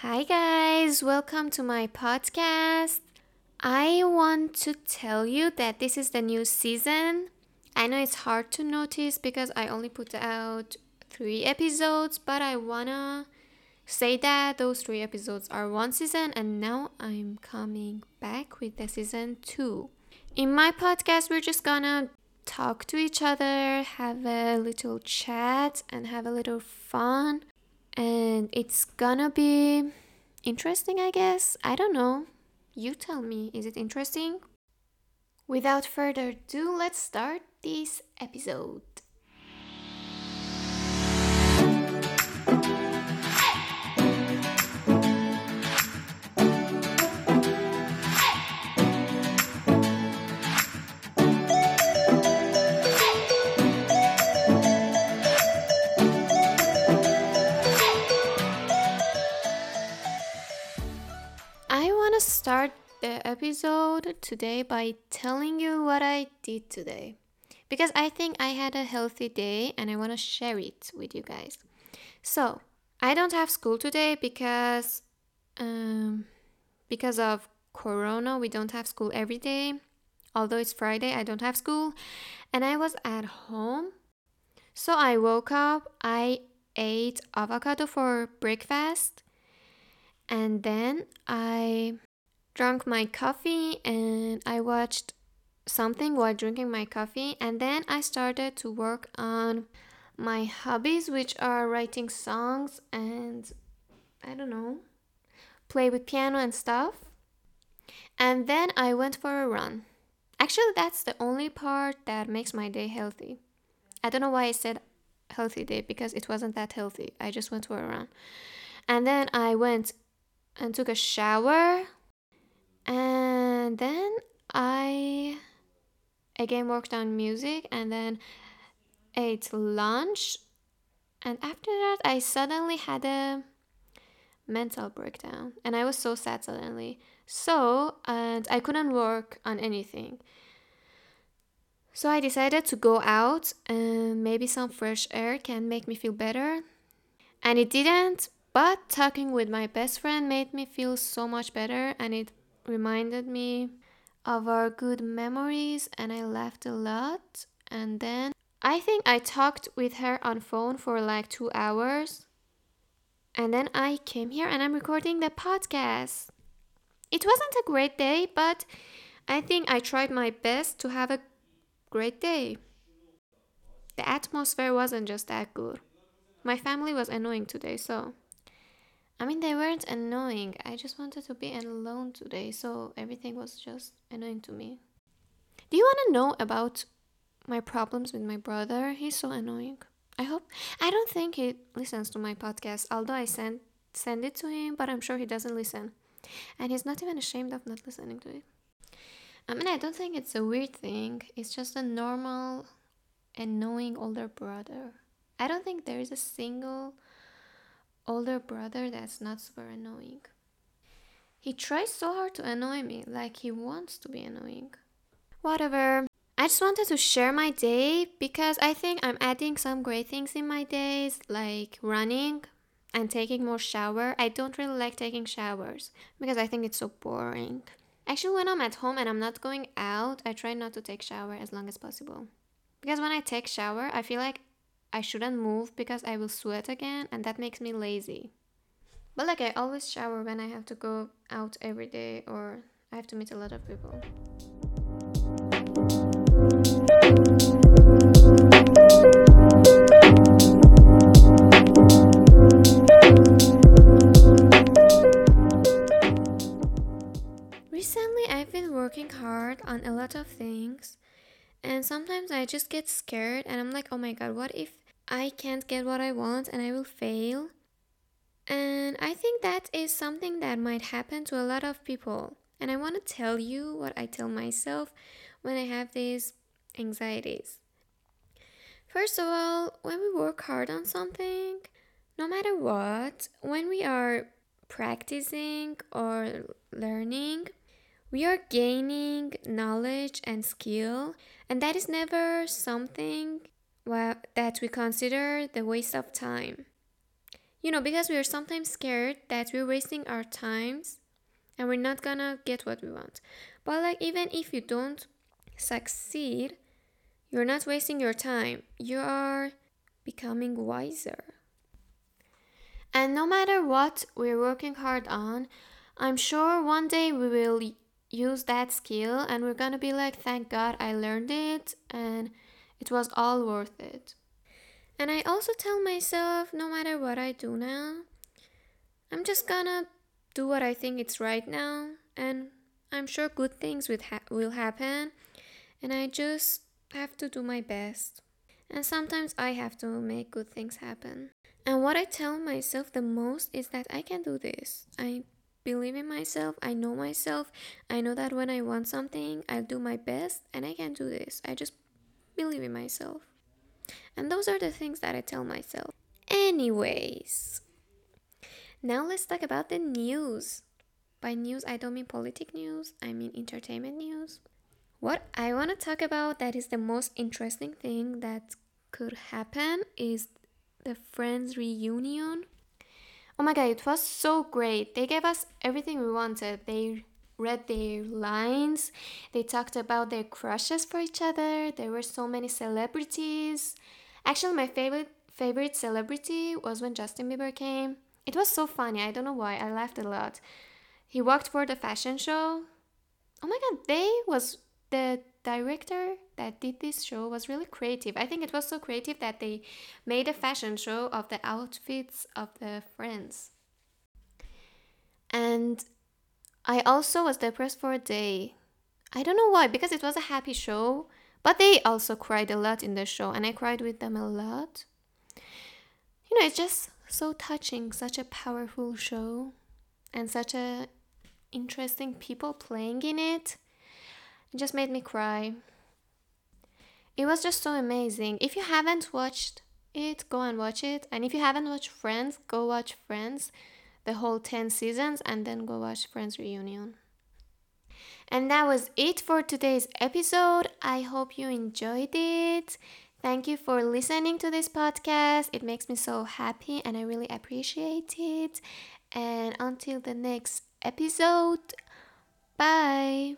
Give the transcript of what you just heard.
Hi guys, welcome to my podcast. I want to tell you that this is the new season. I know it's hard to notice because I only put out 3 episodes, but I wanna say that those 3 episodes are one season and now I'm coming back with the season 2. In my podcast, we're just gonna talk to each other, have a little chat and have a little fun. And it's gonna be interesting, I guess. I don't know. You tell me, is it interesting? Without further ado, let's start this episode. Start the episode today by telling you what I did today, because I think I had a healthy day and I want to share it with you guys. So I don't have school today because of Corona. We don't have school every day. Although it's Friday, I don't have school, and I was at home. So I woke up. I ate avocado for breakfast, and then I drank my coffee and I watched something while drinking my coffee, and then I started to work on my hobbies, which are writing songs and I don't know, play with piano and stuff. And then I went for a run. Actually, that's the only part that makes my day healthy. I don't know why I said healthy day, because it wasn't that healthy. I just went for a run. And then I went and took a shower. And then I again worked on music and then ate lunch. And after that, I suddenly had a mental breakdown. And I was so sad suddenly. And I couldn't work on anything. So I decided to go out and maybe some fresh air can make me feel better. And it didn't. But talking with my best friend made me feel so much better, and it reminded me of our good memories, and I laughed a lot. And then I think I talked with her on phone for like 2 hours, and then I came here and I'm recording the podcast. It wasn't a great day, but I think I tried my best to have a great day. The atmosphere wasn't just that good. My family was annoying today, they weren't annoying. I just wanted to be alone today, so everything was just annoying to me. Do you want to know about my problems with my brother? He's so annoying. I don't think he listens to my podcast, although I send it to him, but I'm sure he doesn't listen. And he's not even ashamed of not listening to it. I don't think it's a weird thing. It's just a normal, annoying older brother. I don't think there is a single older brother that's not super annoying. He tries so hard to annoy me, like he wants to be annoying. Whatever. I just wanted to share my day because I think I'm adding some great things in my days, like running and taking more shower. I don't really like taking showers because I think it's so boring. Actually, when I'm at home and I'm not going out, I try not to take shower as long as possible. Because when I take shower, I feel like I shouldn't move because I will sweat again, and that makes me lazy. But like, I always shower when I have to go out every day or I have to meet a lot of people. Recently, I've been working hard on a lot of things, and sometimes I just get scared and I'm like, oh my god, what if I can't get what I want and I will fail? And I think that is something that might happen to a lot of people. And I want to tell you what I tell myself when I have these anxieties. First of all, when we work hard on something, no matter what, when we are practicing or learning, we are gaining knowledge and skill, and that is never something that we consider the waste of time. because we are sometimes scared that we're wasting our times and we're not gonna get what we want. But even if you don't succeed, you're not wasting your time. You are becoming wiser. And no matter what we're working hard on, I'm sure one day we will use that skill and we're gonna be like, thank God I learned it and it was all worth it. And I also tell myself, no matter what I do now, I'm just gonna do what I think it's right now, and I'm sure good things will happen, and I just have to do my best. And sometimes I have to make good things happen. And what I tell myself the most is that I can do this. I believe in myself. I know myself. I know that when I want something, I'll do my best, and I can do this. I just believe in myself. And those are the things that I tell myself. Anyways, now let's talk about the news. By news, I don't mean politic news. I mean entertainment news. What I want to talk about that is the most interesting thing that could happen is the Friends reunion. Oh my God, it was so great. They gave us everything we wanted. They read their lines. They talked about their crushes for each other. There were so many celebrities. Actually, my favorite celebrity was when Justin Bieber came. It was so funny. I don't know why. I laughed a lot. He walked for the fashion show. Oh my God, the director that did this show was really creative. I think it was so creative that they made a fashion show of the outfits of the friends. And I also was depressed for a day. I don't know why, because it was a happy show, but they also cried a lot in the show, and I cried with them a lot. It's just so touching, such a powerful show, and such a interesting people playing in it. It just made me cry. It was just so amazing. If you haven't watched it, go and watch it. And if you haven't watched Friends, go watch Friends, the whole 10 seasons, and then go watch Friends Reunion. And that was it for today's episode. I hope you enjoyed it. Thank you for listening to this podcast. It makes me so happy and I really appreciate it. And until the next episode, bye.